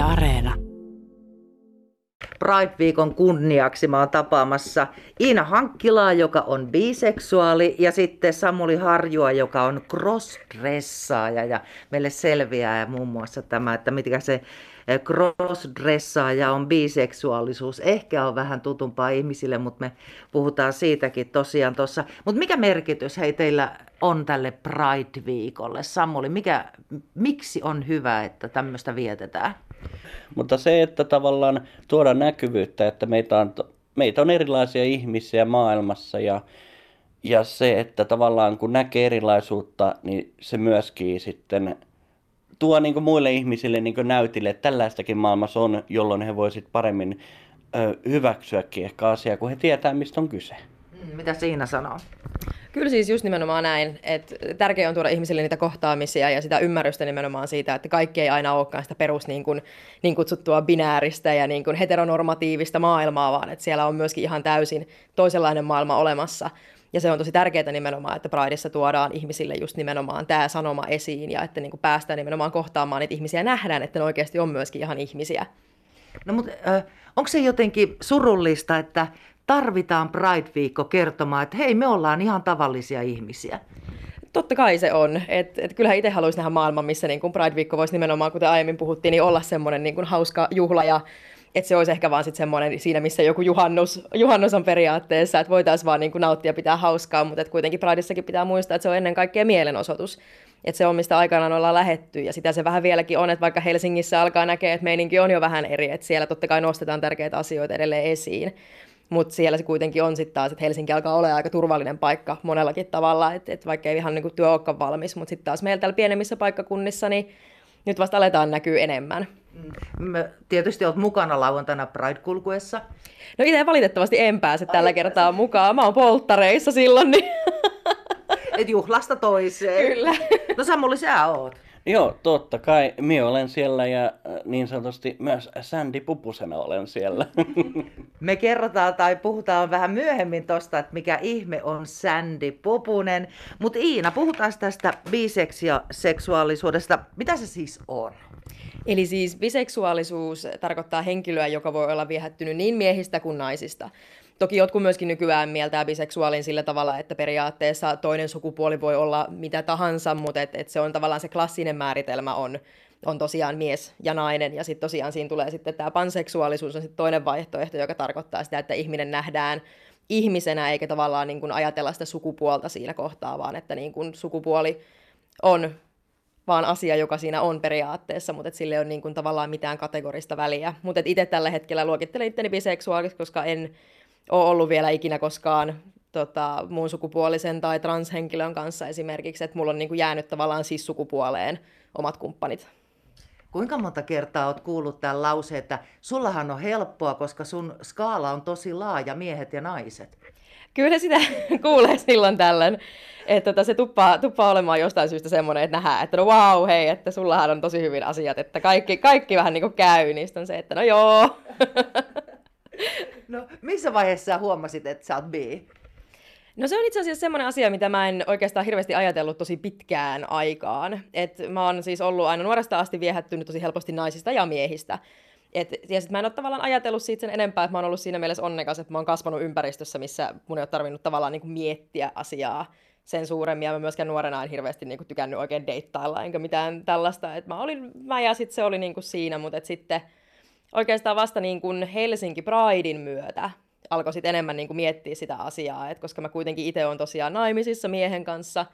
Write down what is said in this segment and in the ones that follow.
Yle Areena. Pride-viikon kunniaksi mä oon tapaamassa Iina Hankkilaa, joka on biseksuaali, ja sitten Samuli Harjua, joka on crossdressaaja. Ja meille selviää muun muassa tämä, että mitkä se crossdressaaja on, biseksuaalisuus. Ehkä on vähän tutumpaa ihmisille, mutta me puhutaan siitäkin tosiaan tuossa. Mutta mikä merkitys teillä on tälle Pride-viikolle? Samuli, miksi on hyvä, että tämmöistä vietetään? Mutta se, että tavallaan tuoda näkyvyyttä, että meitä on erilaisia ihmisiä maailmassa ja se, että tavallaan kun näkee erilaisuutta, niin se myöskin sitten tuo niin kuin muille ihmisille niin kuin näytille, että tällaistakin maailmassa on, jolloin he voivat paremmin hyväksyäkin ehkä asiaa, kun he tietää, mistä on kyse. Mitä Iina sanoo? Kyllä siis just nimenomaan näin, että tärkeää on tuoda ihmisille niitä kohtaamisia ja sitä ymmärrystä nimenomaan siitä, että kaikki ei aina olekaan sitä perus niin kutsuttua binääristä ja niin kuin heteronormatiivista maailmaa, vaan että siellä on myöskin ihan täysin toisenlainen maailma olemassa. Ja se on tosi tärkeää nimenomaan, että Prideissa tuodaan ihmisille just nimenomaan tämä sanoma esiin ja että niin kuin päästään nimenomaan kohtaamaan niitä ihmisiä ja nähdään, että ne oikeasti on myöskin ihan ihmisiä. No mutta onko se jotenkin surullista, että tarvitaan Pride-viikko kertomaan, että hei, me ollaan ihan tavallisia ihmisiä? Totta kai se on. Et kyllähän itse haluaisin nähdä maailman, missä niin kun Pride-viikko voisi nimenomaan, kuten aiemmin puhuttiin, niin olla semmoinen niin kun hauska juhla ja että se olisi ehkä vaan sitten semmoinen siinä, missä joku juhannus on periaatteessa, että voitaisiin vaan niin kun nauttia pitää hauskaa, mutta että kuitenkin Prideissakin pitää muistaa, että se on ennen kaikkea mielenosoitus. Että se on, mistä aikanaan ollaan lähetty ja sitä se vähän vieläkin on, että vaikka Helsingissä alkaa näkee, että meininki on jo vähän eri, että siellä totta kai nostetaan tärkeitä asioita edelleen esiin. Mutta siellä se kuitenkin on sitten taas, että Helsinki alkaa olla aika turvallinen paikka monellakin tavalla, että et vaikka ei ihan niinku työ olekaan valmis, mutta sitten taas meillä täällä pienemmissä paikkakunnissa, niin nyt vasta aletaan näkyy enemmän. Tietysti olet mukana lauantaina Pride-kulkuessa. No itse valitettavasti en pääse tällä kertaa mukaan, mä oon polttareissa silloin. Niin. Et juhlasta toiseen. Kyllä. No Samuli, sä oot. Joo, totta kai. Minä olen siellä ja niin sanotusti myös Sandy Pupusena olen siellä. Me kerrotaan tai puhutaan vähän myöhemmin tosta, että mikä ihme on Sandy Pupunen. Mutta Iina, puhutaan tästä biseksuaalisuudesta. Mitä se siis on? Eli siis biseksuaalisuus tarkoittaa henkilöä, joka voi olla viehättynyt niin miehistä kuin naisista. Toki jotkut myöskin nykyään mieltää biseksuaalin sillä tavalla, että periaatteessa toinen sukupuoli voi olla mitä tahansa, mutta et se on tavallaan se klassinen määritelmä on tosiaan mies ja nainen. Ja sitten tosiaan siinä tulee sitten tämä panseksuaalisuus on sitten toinen vaihtoehto, joka tarkoittaa sitä, että ihminen nähdään ihmisenä eikä tavallaan niin kuin ajatella sitä sukupuolta siinä kohtaa, vaan että niin kuin sukupuoli on vaan asia, joka siinä on periaatteessa, mutta sille ei ole niin kuin tavallaan mitään kategorista väliä. Mutta itse tällä hetkellä luokittelen itteni biseksuaaliksi, koska en ole ollut vielä ikinä koskaan muun sukupuolisen tai transhenkilön kanssa esimerkiksi, että mulla on niin kuin jäänyt tavallaan siis sukupuoleen omat kumppanit. Kuinka monta kertaa olet kuullut tämän lauseen, että sullahan on helppoa, koska sun skaala on tosi laaja, miehet ja naiset? Kyllä sitä kuulee silloin tällöin, että se tuppaa olemaan jostain syystä semmoinen, että nähdään, että no vau, wow, hei, että sullahan on tosi hyvin asiat, että kaikki vähän niin kuin käy, niistä on se, että no joo. No, missä vaiheessa huomasit, että sä oot bi? No se on itse asiassa semmoinen asia, mitä mä en oikeastaan hirveästi ajatellut tosi pitkään aikaan. Et mä oon siis ollut aina nuoresta asti viehättynyt tosi helposti naisista ja miehistä. Ja sit mä en ole tavallaan ajatellut siitä sen enempää, että mä oon ollut siinä mielessä onnekas, että mä oon kasvanut ympäristössä, missä mun ei ole tarvinnut tavallaan niin kuin miettiä asiaa sen suuremmin. Ja mä myöskään nuorena en hirveästi niin kuin tykännyt oikein deittailla enkä mitään tällaista. Et mä ja sit se oli niin kuin siinä, mutta et sitten oikeastaan vasta niin kuin Helsinki Pridein myötä alkoi sitten enemmän niin kuin miettiä sitä asiaa, että koska mä kuitenkin itse olen tosiaan naimisissa miehen kanssa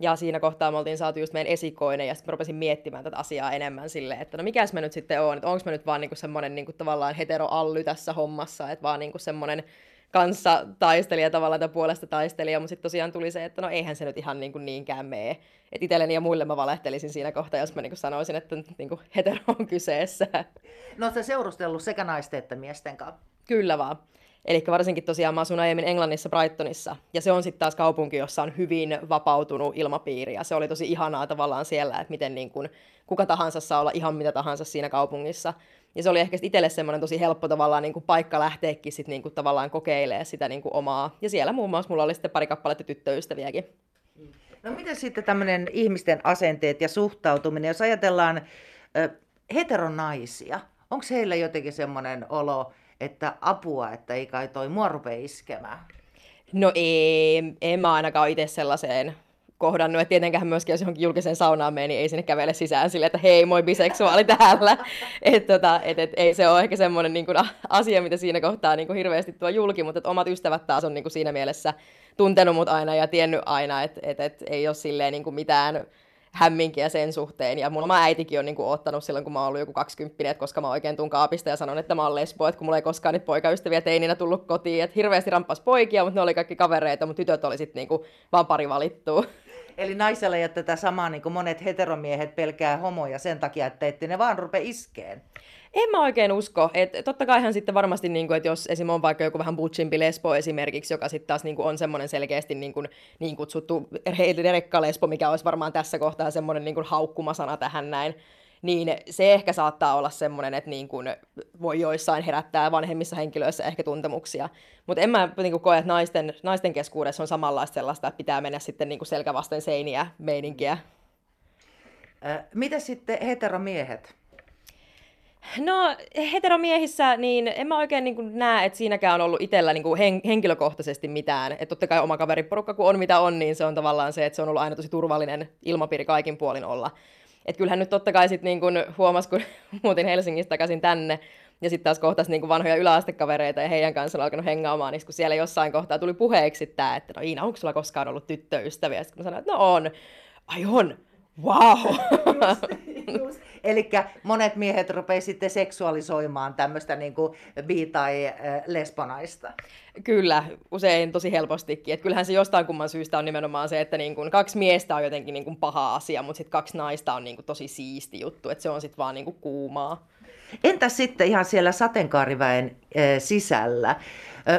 ja siinä kohtaa me oltiin saatu just meidän esikoinen ja sitten mä rupesin miettimään tätä asiaa enemmän silleen, että no mikäs mä nyt sitten oon, että onko mä nyt vaan niin kuin semmoinen niin kuin tavallaan heteroally tässä hommassa, että vaan niin kuin semmoinen kanssataistelija tavallaan tai puolesta taistelija, mutta sitten tosiaan tuli se, että no eihän se nyt ihan niin kuin niinkään mee. Että itselleni ja muille mä valehtelisin siinä kohtaa, jos mä niin kuin sanoisin, että niin kuin hetero on kyseessä. No ootko sä seurustellut sekä naisten että miesten kanssa? Kyllä vaan. Eli varsinkin tosiaan mä asun aiemmin Englannissa Brightonissa, ja se on sitten taas kaupunki, jossa on hyvin vapautunut ilmapiiri, ja se oli tosi ihanaa tavallaan siellä, että miten niin kun kuka tahansa saa olla ihan mitä tahansa siinä kaupungissa. Ja se oli ehkä itselle semmoinen tosi helppo tavallaan niin kun paikka lähteäkin sitten niin kun tavallaan kokeilemaan sitä niin kun omaa, ja siellä muun muassa mulla oli sitten pari kappaletta tyttöystäviäkin. No miten sitten tämmöinen ihmisten asenteet ja suhtautuminen, jos ajatellaan heteronaisia, onko heillä jotenkin semmoinen olo, että apua, että ei kai toi mua rupee iskemään? No ei, en mä ainakaan ole itse sellaiseen kohdannut, että tietenkään myöskin jos johonkin julkiseen saunaan menee, niin ei sinne kävele sisään silleen, että hei, moi biseksuaali täällä. Et ei se ole ehkä semmoinen niin kuin asia, mitä siinä kohtaa niin kuin hirveästi tuo julki, mutta omat ystävät taas on niin kuin siinä mielessä tuntenut mut aina ja tiennyt aina, että et ei ole silleen niin kuin mitään hämminkiä sen suhteen. Ja mun oma äitikin on niin kuin ottanut silloin, kun mä oon ollut joku 20, koska mä oikein tuun kaapista ja sanon, että mä oon lesbo, että kun mulla ei koskaan niitä poikaystäviä teininä tullut kotiin. Että hirveästi ramppasi poikia, mutta ne oli kaikki kavereita, mutta tytöt oli sitten niin kuin vaan pari valittua. Eli naisella ei ole tätä samaa, niin kuin monet heteromiehet pelkää homoja sen takia, että ette ne vaan rupea iskeen. En mä oikein usko. Et totta kaihan sitten varmasti, niin kuin, että jos esim. On vaikka joku vähän butchimpi lesbo esimerkiksi, joka sitten taas niin kuin on semmoinen selkeästi niin kutsuttu rekkalesbo, mikä olisi varmaan tässä kohtaa semmoinen niin kuin haukkumasana tähän näin, niin se ehkä saattaa olla semmoinen, että niin kuin voi joissain herättää vanhemmissa henkilöissä ehkä tuntemuksia. Mutta en mä niin kuin koe, että naisten keskuudessa on samanlaista sellaista, että pitää mennä sitten niin kuin selkävasten seiniä meininkiä. Mitä sitten heteromiehet? No heteromiehissä niin en mä oikein niin näe, että siinäkään on ollut itsellä niin henkilökohtaisesti mitään. Et totta kai oma kaveriporukka kun on mitä on, niin se on tavallaan se, että se on ollut aina tosi turvallinen ilmapiiri kaikin puolin olla. Et kyllähän nyt totta kai sit niin kun huomasi, kun muutin Helsingistä takaisin tänne ja sitten taas kohtasin niin kun vanhoja yläastekavereita ja heidän kanssaan alkanut hengaamaan, niin kun siellä jossain kohtaa tuli puheeksi tämä, että no Iina, onko sulla koskaan ollut tyttöystäviä? Sitten kun sanoin, että no on. Ai on! Vau! Wow. Elikkä monet miehet rupeaa sitten seksuaalisoimaan tämmöistä niin kuin bi- tai lesbonaista. Kyllä, usein tosi helpostikin. Et kyllähän se jostain kumman syystä on nimenomaan se, että niin kuin kaksi miestä on jotenkin niin kuin paha asia, mutta sitten kaksi naista on niin kuin tosi siisti juttu, että se on sitten vaan niin kuin kuumaa. Entäs sitten ihan siellä sateenkaariväen sisällä?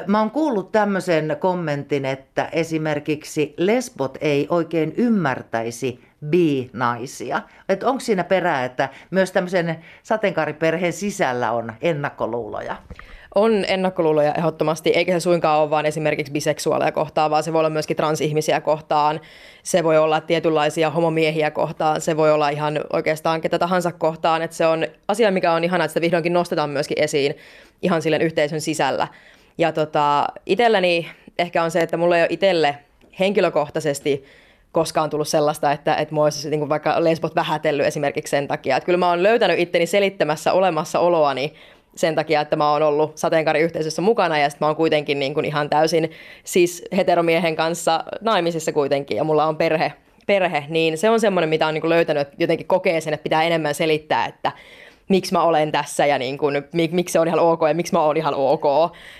Mä oon kuullut tämmöisen kommentin, että esimerkiksi lesbot ei oikein ymmärtäisi bi-naisia. Että onko siinä perää, että myös tämmöisen sateenkaariperheen sisällä on ennakkoluuloja? On ennakkoluuloja ehdottomasti, eikä se suinkaan ole vain esimerkiksi biseksuaaleja kohtaan, vaan se voi olla myöskin transihmisiä kohtaan, se voi olla tietynlaisia homomiehiä kohtaan, se voi olla ihan oikeastaan ketä tahansa kohtaan, että se on asia, mikä on ihanaa, että sitä vihdoinkin nostetaan myöskin esiin ihan silleen yhteisön sisällä. Ja itselläni ehkä on se, että mulla ei ole itselle henkilökohtaisesti koskaan tullut sellaista, että mua olisi niin kuin vaikka lesbot vähätellyt esimerkiksi sen takia. Että kyllä mä oon löytänyt itteni selittämässä olemassaoloani sen takia, että mä oon ollut sateenkaariyhteisössä mukana ja sitten mä oon kuitenkin niin kuin ihan täysin siis heteromiehen kanssa naimisissa kuitenkin ja mulla on perhe, niin se on semmoinen, mitä on niin kuin löytänyt, että jotenkin kokee sen, että pitää enemmän selittää, että miksi mä olen tässä ja niin kuin, miksi se on ihan ok ja miksi mä oon ihan ok.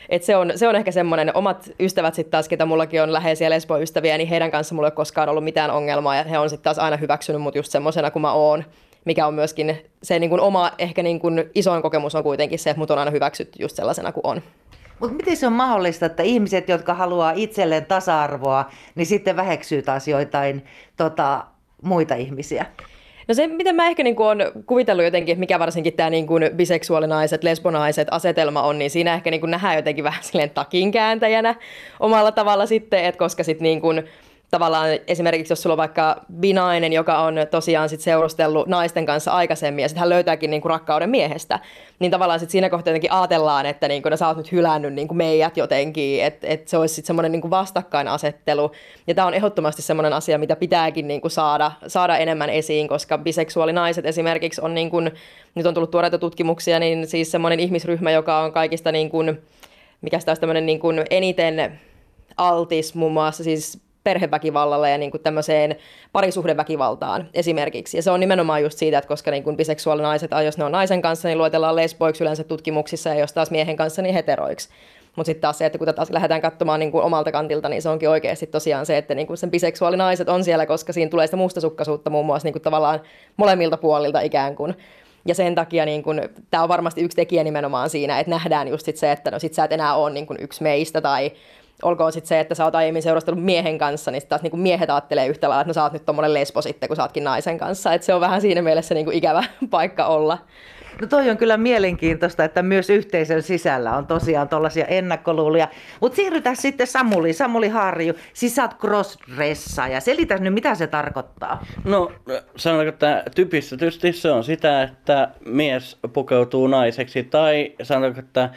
Et se on ehkä semmoinen, omat ystävät sitten taas, ketä mullakin on läheisiä lesboystäviä, niin heidän kanssa mulla ei ole koskaan ollut mitään ongelmaa ja he on sitten taas aina hyväksynyt mut just semmoisena kuin mä oon. Mikä on myöskin se niin kuin oma ehkä niin kuin isoin kokemus on kuitenkin se, että mut on aina hyväksytty just sellaisena kuin on. Mutta miten se on mahdollista, että ihmiset, jotka haluaa itselleen tasa-arvoa, niin sitten väheksyy taas joitain muita ihmisiä? No se, mitä mä ehkä niin kuin olen kuvitellut jotenkin, että mikä varsinkin tämä niin kuin biseksuaalinaiset, lesbonaiset asetelma on, niin siinä ehkä niin kuin nähdään jotenkin vähän silleen takinkääntäjänä omalla tavalla sitten, että koska sitten niin kuin tavallaan esimerkiksi jos sulla on vaikka binainen, joka on tosiaan sit seurustellut naisten kanssa aikaisemmin ja sitten hän löytääkin niinku rakkauden miehestä, niin tavallaan sit siinä kohtaa jotenkin ajatellaan, että niinku, no, sä oot nyt hylännyt niinku meidät jotenkin, että se olisi sitten semmoinen niinku vastakkainasettelu. Ja tämä on ehdottomasti semmoinen asia, mitä pitääkin niinku saada enemmän esiin, koska biseksuaalinaiset esimerkiksi on, niinku, nyt on tullut tuoreita tutkimuksia, niin siis semmoinen ihmisryhmä, joka on kaikista, niinku, mikä sitä olisi tämmöinen niinku eniten altis muun muassa, siis perheväkivallalle ja niin kuin tämmöiseen parisuhdeväkivaltaan esimerkiksi. Ja se on nimenomaan just siitä, että koska niin kuin biseksuaalinaiset, jos ne on naisen kanssa, niin luetellaan lesboiksi yleensä tutkimuksissa ja jos taas miehen kanssa, niin heteroiksi. Mutta sitten taas se, että kun tätä lähdetään katsomaan niin kuin omalta kantilta, niin se onkin oikeasti tosiaan se, että niin kuin sen biseksuaalinaiset on siellä, koska siinä tulee sitä mustasukkaisuutta muun muassa niin kuin tavallaan molemmilta puolilta ikään kuin. Ja sen takia niin kun, tämä on varmasti yksi tekijä nimenomaan siinä, että nähdään just sit se, että no sit sä et enää ole niin kun yksi meistä tai olkoon sitten se, että sä oot aiemmin seurustellut miehen kanssa, niin sitten taas niin miehet ajattelee yhtä lailla, että no sä oot nyt tommonen lesbo sitten, kun sä ootkin naisen kanssa. Et se on vähän siinä mielessä niin ikävä paikka olla. No toi on kyllä mielenkiintoista, että myös yhteisön sisällä on tosiaan tuollaisia ennakkoluulia. Mutta siirrytään sitten Samuliin. Samuli Harju, siis sä oot crossdressaaja. Selitä nyt, mitä se tarkoittaa? No sanotaanko, että typistetysti se on sitä, että mies pukeutuu naiseksi tai sanotaanko, että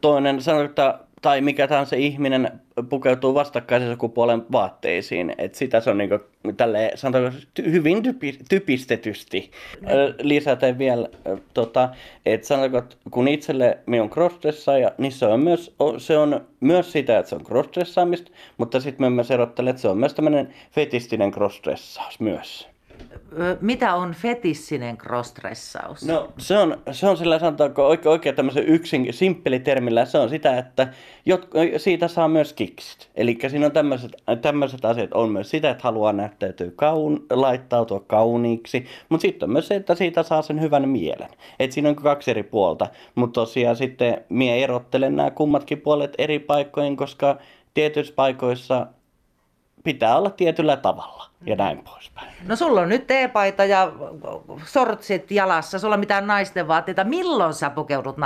toinen sanotaanko, että tai mikä tahansa ihminen pukeutuu vastakkaisen sukupuolen vaatteisiin. Et sitä se on niinku, tälleen, sanotaanko, hyvin typistetysti. Lisäten vielä, että sanotaanko, että kun itselle minä on crossdressaaja, niin se on myös sitä, että se on crossdressaamista, mutta sitten me myös erottelen, että se on myös tämmöinen fetistinen crossdressaus myös. Mitä on fetissinen crossdressaus? No se on sillä sanotaanko oikein tämmöisen yksin simppelitermillä, se on sitä, että siitä saa myös kiksit. Eli siinä on tämmöiset asiat on myös sitä, että haluaa näyttäytyä laittautua kauniiksi, mutta sitten on myös se, että siitä saa sen hyvän mielen. Et siinä on kaksi eri puolta, mutta tosiaan sitten minä erottelen nämä kummatkin puolet eri paikkoihin, koska tietyissä paikoissa pitää olla tietyllä tavalla ja näin poispäin. No sulla on nyt teepaita ja sortsit jalassa, sulla on mitään naisten vaatteita. Milloin sä pukeudut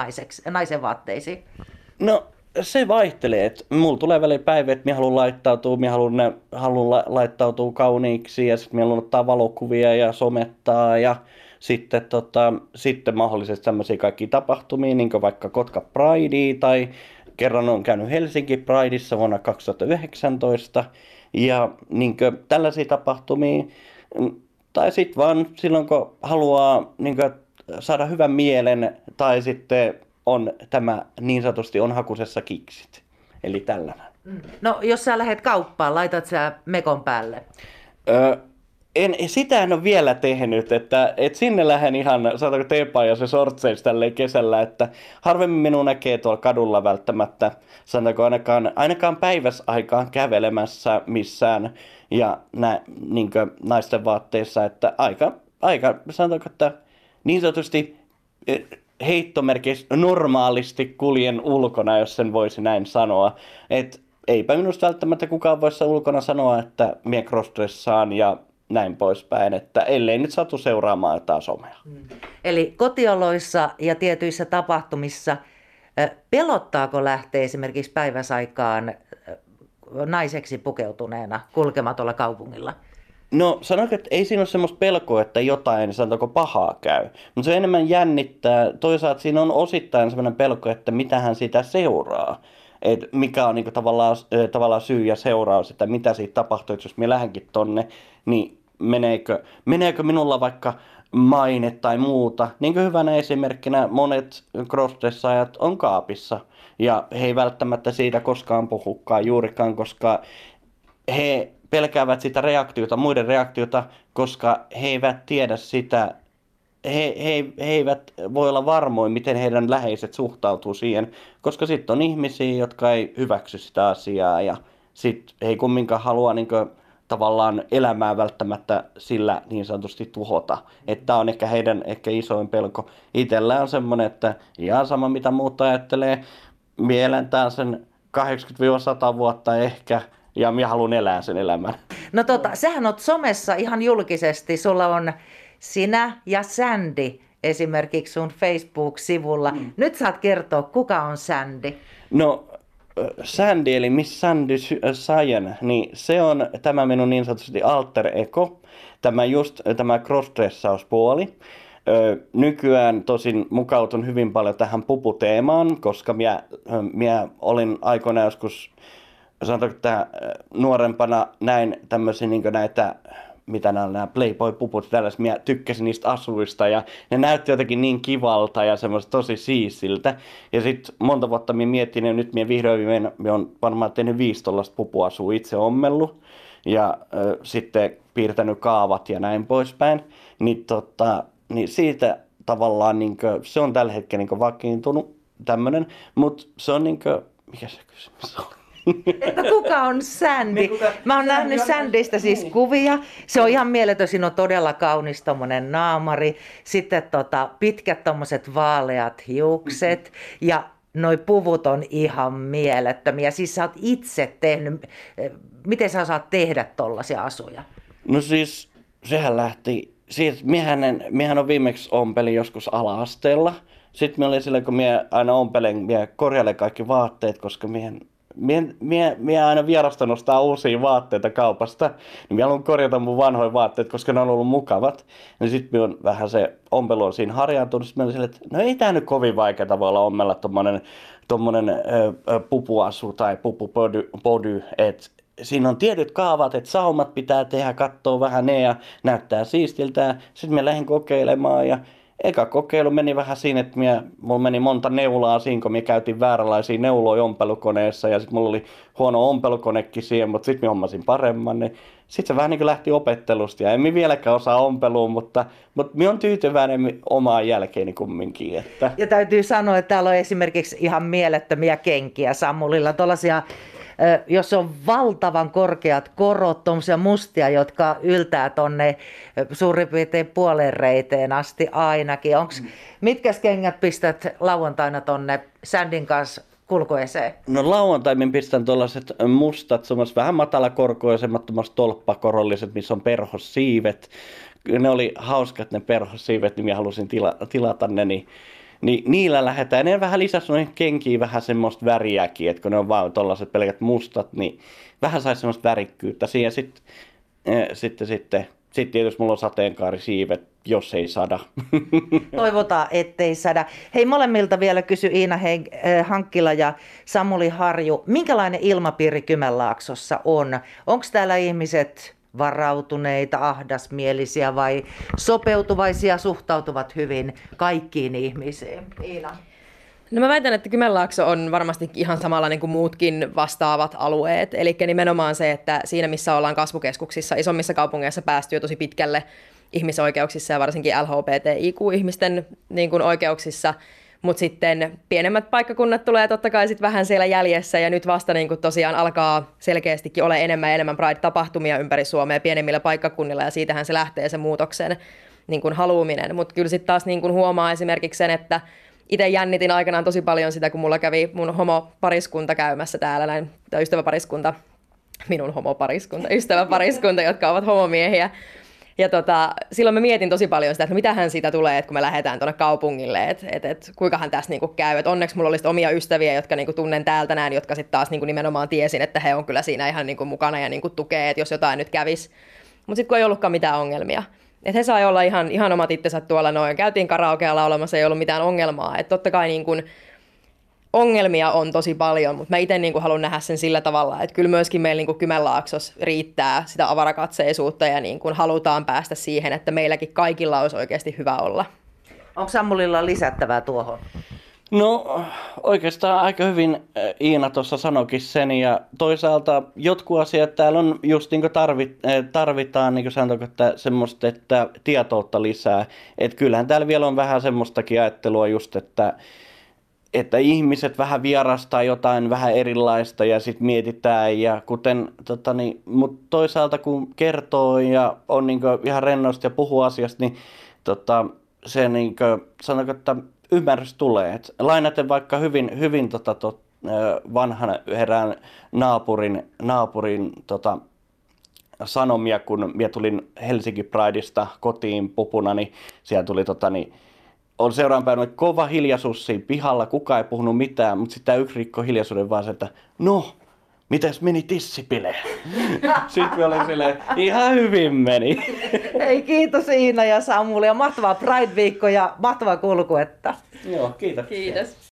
naisen vaatteisiin? No se vaihtelee, että mulla tulee välillä päivä, että minä haluan laittautua kauniiksi ja sitten minä haluan ottaa valokuvia ja somettaa ja sitten mahdollisesti tämmöisiä kaikkia tapahtumia, niin kuin vaikka Kotka Pridea tai kerran olen käynyt Helsinki Prideissa vuonna 2019. Ja niin kuin, tällaisia tapahtumia, tai sitten vaan silloin, kun haluaa niin kuin, saada hyvän mielen, tai sitten on tämä niin sanotusti on hakusessa kiksit. Eli tällainen. No, jos sä lähdet kauppaan, laitat sä mekon päälle? Sitä en ole vielä tehnyt, että sinne lähden ihan, sanotaanko teepaan ja se sortseissa tälleen kesällä, että harvemmin minua näkee tuolla kadulla välttämättä, sanotaanko ainakaan päiväsaikaan kävelemässä missään ja niin kuin naisten vaatteissa, että aika sanotaanko, että niin sanotusti heittomerkeissä normaalisti kuljen ulkona, jos sen voisi näin sanoa, että eipä minusta välttämättä kukaan voisi ulkona sanoa, että minä crossdressaan ja näin poispäin, että ellei nyt satu seuraamaan jotain somea. Eli kotioloissa ja tietyissä tapahtumissa, pelottaako lähteä esimerkiksi päiväsaikaan naiseksi pukeutuneena kulkematolla kaupungilla? No sanotaan, että ei siinä ole semmoista pelkoa, että jotain sanotaanko pahaa käy, mutta se enemmän jännittää. Toisaalta siinä on osittain semmoinen pelko, että mitähän sitä seuraa. Et mikä on niinku tavallaan syy ja seuraus, että mitä siitä tapahtuu, jos minä lähdenkin tonne, niin meneekö minulla vaikka maine tai muuta. Niin kuin hyvänä esimerkkinä monet crossdressaajat on kaapissa ja he ei välttämättä siitä koskaan puhukaan juurikaan, koska he pelkäävät sitä reaktiota, muiden reaktiota, koska he eivät tiedä sitä. He eivät voi olla varmoin, miten heidän läheiset suhtautuu siihen, koska sitten on ihmisiä, jotka ei hyväksy sitä asiaa ja sitten he ei kumminkaan halua niin kuin, tavallaan elämää välttämättä sillä niin sanotusti tuhota. Tämä on ehkä heidän isoin pelko. Itsellään on semmoinen, että ihan sama mitä muut ajattelee, minä elän tämän sen 80-100 vuotta ehkä ja minä haluan elää sen elämän. No sähän oot somessa ihan julkisesti, sulla on sinä ja Sandy esimerkiksi sun Facebook-sivulla. Nyt saat kertoa, kuka on Sandy? No Sandy eli Miss Sandy Cyan, niin se on tämä minun niin sanotusti alter ego, tämä crossdressauspuoli. Nykyään tosin mukautun hyvin paljon tähän puputeemaan, koska minä olin aikoina joskus, sanotaanko että nuorempana näin tämmöisiä niin näitä mitä nämä Playboy-puput tällaiset, minä tykkäsin niistä asuista ja ne näytti jotenkin niin kivalta ja semmoista tosi siisiltä. Ja sitten monta vuotta minä mietin ja nyt minä vihdoin, minä olen varmaan tehnyt 5 tuollaista pupuasua itse ommellut ja sitten piirtänyt kaavat ja näin poispäin. Niin siitä tavallaan niinkö, se on tällä hetkellä niinkö vakiintunut tämmöinen, mutta se on niinkö, mikä se kysymys on? Että kuka on Sandy? Mä oon nähnyt Sandystä siis kuvia. Se on ihan mieletön, siinä on todella kaunis tommonen naamari. Sitten pitkät tommoset vaaleat hiukset ja noi puvut on ihan mielettömiä. Siis sä oot itse tehnyt, miten sä osaat tehdä tollasia asuja? No siis sehän lähti siis miehän on viimeksi ompelin joskus ala-asteella. Sitten mä olin silloin, kun mä aina ompelin, mä korjailen kaikki vaatteet, koska mä aina vierasta nostaa uusia vaatteita kaupasta. Niin mä haluan korjata mun vanhoja vaatteet, koska ne on ollut mukavat. Niin sitten mä on vähän se ompelu on siinä harjaantunut. Sitten mä olin silleen, että no ei tää nyt kovin vaikeeta voi olla ommella tommonen pupuasu tai pupupody. Siinä on tietyt kaavat, että saumat pitää tehdä, kattoo vähän ne ja näyttää siistiltä. Sitten mä lähdin kokeilemaan ja eka kokeilu meni vähän siinä, että mulla meni monta neulaa siinä, kun mä käytin vääränlaisia neuloja ompelukoneessa ja sitten mulla oli huono ompelukonekin siihen, mutta sitten mä hommasin paremman. Niin sitten se vähän niin kuin lähti opettelusta ja en mä vieläkään osaa ompelua, mutta mä oon tyytyväinen omaan jälkeeni kumminkin. Että. Ja täytyy sanoa, että täällä on esimerkiksi ihan mielettömiä kenkiä Samulilla, tuollaisia... Jos on valtavan korkeat korot, tuommoisia mustia, jotka yltää tonne suurin piirtein puolen reiteen asti ainakin. Mitkäs kengät pistät lauantaina tonne Sandyn kanssa kulkueeseen? No lauantaina pistän tuollaiset mustat, semmoiset vähän matalakorkoisemmat, tuommoiset tolppakorolliset, missä on perhosiivet. Ne oli hauskat ne perhosiivet, niin minä halusin tilata ne. Niin niillä lähdetään. Ne vähän lisäsi noihin kenkiin vähän semmoista väriäkin, että kun ne on vaan tollaiset pelkät mustat, niin vähän saisi semmoista värikkyyttä siihen. Sitten tietysti mulla on sateenkaarisiivet, jos ei sada. Toivotaan, ettei sada. Hei, molemmilta vielä kysy Iina Hankkila ja Samuli Harju. Minkälainen ilmapiiri Kymenlaaksossa on? Onko täällä ihmiset varautuneita, ahdasmielisiä vai sopeutuvaisia, suhtautuvat hyvin kaikkiin ihmisiin? Iina. No mä väitän, että Kymenlaakso on varmasti ihan samanlainen kuin muutkin vastaavat alueet. Eli nimenomaan se, että siinä missä ollaan kasvukeskuksissa, isommissa kaupungeissa päästy jo tosi pitkälle ihmisoikeuksissa ja varsinkin LHBTIQ-ihmisten niin kuin oikeuksissa. Mutta sitten pienemmät paikkakunnat tulee totta kai sit vähän siellä jäljessä ja nyt vasta niin kun tosiaan alkaa selkeästikin ole enemmän ja enemmän Pride-tapahtumia ympäri Suomea pienemmillä paikkakunnilla ja siitähän se lähtee se muutoksen niin kun haluaminen. Mutta kyllä sitten taas niin kun huomaa esimerkiksi sen, että itse jännitin aikanaan tosi paljon sitä, kun mulla kävi mun homopariskunta käymässä täällä näin, tai ystäväpariskunta, minun homopariskunta, ystäväpariskunta, jotka ovat homomiehiä. Ja silloin mä mietin tosi paljon sitä, että mitähän siitä tulee, että kun me lähdetään tuonne kaupungille, että kuinkahan tässä niinku käy. Et onneksi mulla oli omia ystäviä, jotka niinku tunnen täältä näin, jotka sitten taas niinku nimenomaan tiesin, että he on kyllä siinä ihan niinku mukana ja niinku tukee, että jos jotain nyt kävisi. Mutta sitten kun ei ollutkaan mitään ongelmia. Että he sai olla ihan omat itsensä tuolla noin. Käytiin karaokea laulamassa, ei ollut mitään ongelmaa. Että totta kai niinku ongelmia on tosi paljon, mutta mä itse niinku haluan nähdä sen sillä tavalla, että kyllä myöskin meillä niinku Kymenlaaksossa riittää sitä avarakatseisuutta ja niinku halutaan päästä siihen, että meilläkin kaikilla olisi oikeasti hyvä olla. Onko Samulilla lisättävää tuohon? No oikeastaan aika hyvin Iina tuossa sanoikin sen ja toisaalta jotkut asiat täällä on just niin kuin tarvitaan niin kuin sanotaanko, että semmoista, että tietoutta lisää. Että kyllähän täällä vielä on vähän semmoistakin ajattelua just, että ihmiset vähän vierastaa jotain vähän erilaista ja sitten mietitään. Ja mutta toisaalta kun kertoo ja on niinku ihan rennosti ja puhuu asiasta, niin se niinku, sanotaanko, että ymmärrys tulee. Et lainaten vaikka hyvin vanhan erään naapurin sanomia, kun minä tulin Helsinki Prideista kotiin pupuna, niin siellä tuli on seuraavan päivänä kova hiljaisuus siinä pihalla, kukaan ei puhunut mitään, mutta sitten yksi rikko hiljaisuuden vaan se, että no, mitäs meni tissipileen? Sitten me olin silleen, ihan hyvin meni. Hei, kiitos Iina ja Samuli ja mahtavaa Pride-viikkoa ja mahtavaa kulkuetta. Joo, kiitos. Kiitos.